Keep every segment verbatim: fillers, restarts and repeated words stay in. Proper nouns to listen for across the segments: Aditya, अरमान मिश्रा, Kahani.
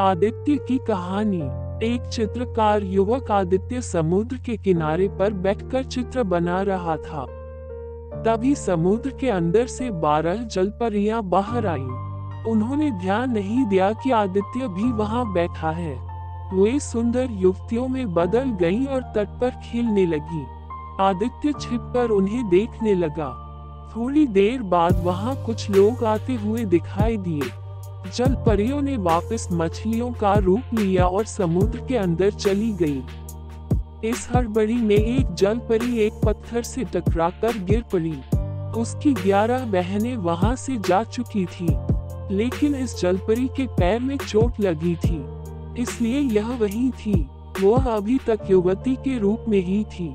आदित्य की कहानी। एक चित्रकार युवक आदित्य समुद्र के किनारे पर बैठकर चित्र बना रहा था। तभी समुद्र के अंदर से बारह जलपरियां बाहर आईं। उन्होंने ध्यान नहीं दिया कि आदित्य भी वहां बैठा है। वे सुंदर युवतियों में बदल गईं और तट पर खेलने लगी। आदित्य छिपकर उन्हें देखने लगा। थोड़ी देर बाद वहां कुछ लोग आते हुए दिखाई दिए। जलपरियों ने वापस मछलियों का रूप लिया और समुद्र के अंदर चली गई। इस हड़बड़ी में एक जलपरी एक पत्थर से टकराकर गिर पड़ी। उसकी ग्यारह बहनें वहां से जा चुकी थी, लेकिन इस जलपरी के पैर में चोट लगी थी, इसलिए यह वही थी। वह अभी तक युवती के रूप में ही थी।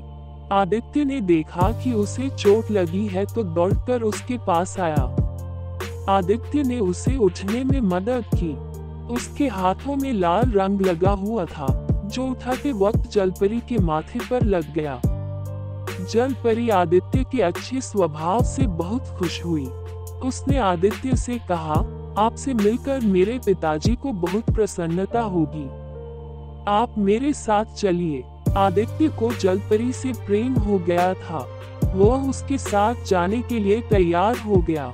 आदित्य ने देखा कि उसे चोट लगी है तो दौड़कर उसके पास आया। आदित्य ने उसे उठने में मदद की। उसके हाथों में लाल रंग लगा हुआ था, जो उठाते वक्त जलपरी के माथे पर लग गया। जलपरी आदित्य के अच्छे स्वभाव से बहुत खुश हुई। उसने आदित्य से कहा, आपसे मिलकर मेरे पिताजी को बहुत प्रसन्नता होगी, आप मेरे साथ चलिए। आदित्य को जलपरी से प्रेम हो गया था। वह उसके साथ जाने के लिए तैयार हो गया।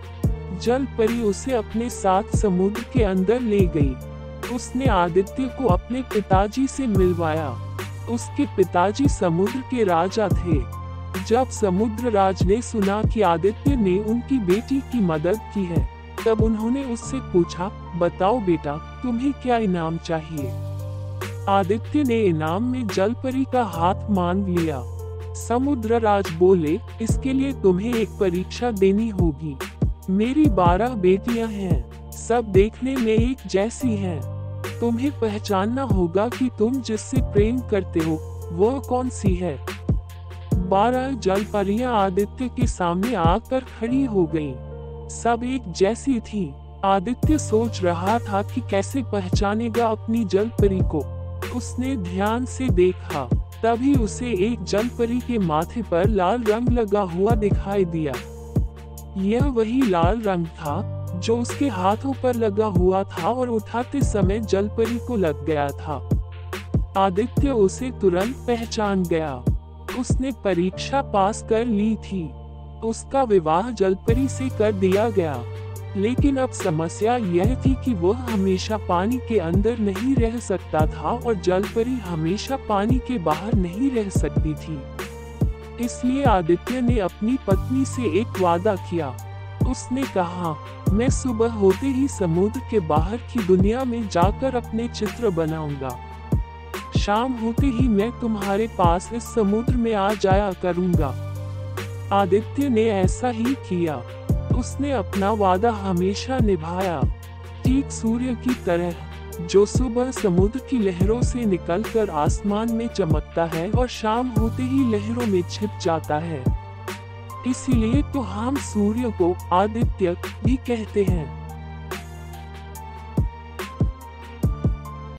जलपरी उसे अपने साथ समुद्र के अंदर ले गई। उसने आदित्य को अपने पिताजी से मिलवाया। उसके पिताजी समुद्र के राजा थे। जब समुद्र राज ने सुना कि आदित्य ने उनकी बेटी की मदद की है, तब उन्होंने उससे पूछा, बताओ बेटा, तुम्हें क्या इनाम चाहिए? आदित्य ने इनाम में जलपरी का हाथ मांग लिया। समुद्र राज बोले, इसके लिए तुम्हें एक परीक्षा देनी होगी। मेरी बारह बेटियां हैं, सब देखने में एक जैसी हैं। तुम्हें पहचानना होगा कि तुम जिससे प्रेम करते हो वो कौन सी है। बारह जलपरियां आदित्य के सामने आकर खड़ी हो गईं। सब एक जैसी थी। आदित्य सोच रहा था कि कैसे पहचानेगा अपनी जलपरी को। उसने ध्यान से देखा, तभी उसे एक जलपरी के माथे पर लाल रंग लगा हुआ दिखाई दिया। यह वही लाल रंग था जो उसके हाथों पर लगा हुआ था और उठाते समय जलपरी को लग गया था। आदित्य उसे तुरंत पहचान गया। उसने परीक्षा पास कर ली थी। उसका विवाह जलपरी से कर दिया गया, लेकिन अब समस्या यह थी कि वह हमेशा पानी के अंदर नहीं रह सकता था और जलपरी हमेशा पानी के बाहर नहीं रह सकती थी। इसलिए आदित्य ने अपनी पत्नी से एक वादा किया। उसने कहा, मैं सुबह होते ही समुद्र के बाहर की दुनिया में जाकर अपने चित्र बनाऊंगा। शाम होते ही मैं तुम्हारे पास इस समुद्र में आ जाया करूंगा। आदित्य ने ऐसा ही किया। उसने अपना वादा हमेशा निभाया। ठीक सूर्य की तरह जो सुबह समुद्र की लहरों से निकलकर आसमान में चमकता है और शाम होते ही लहरों में छिप जाता है, इसीलिए तो हम सूर्य को आदित्य भी कहते हैं।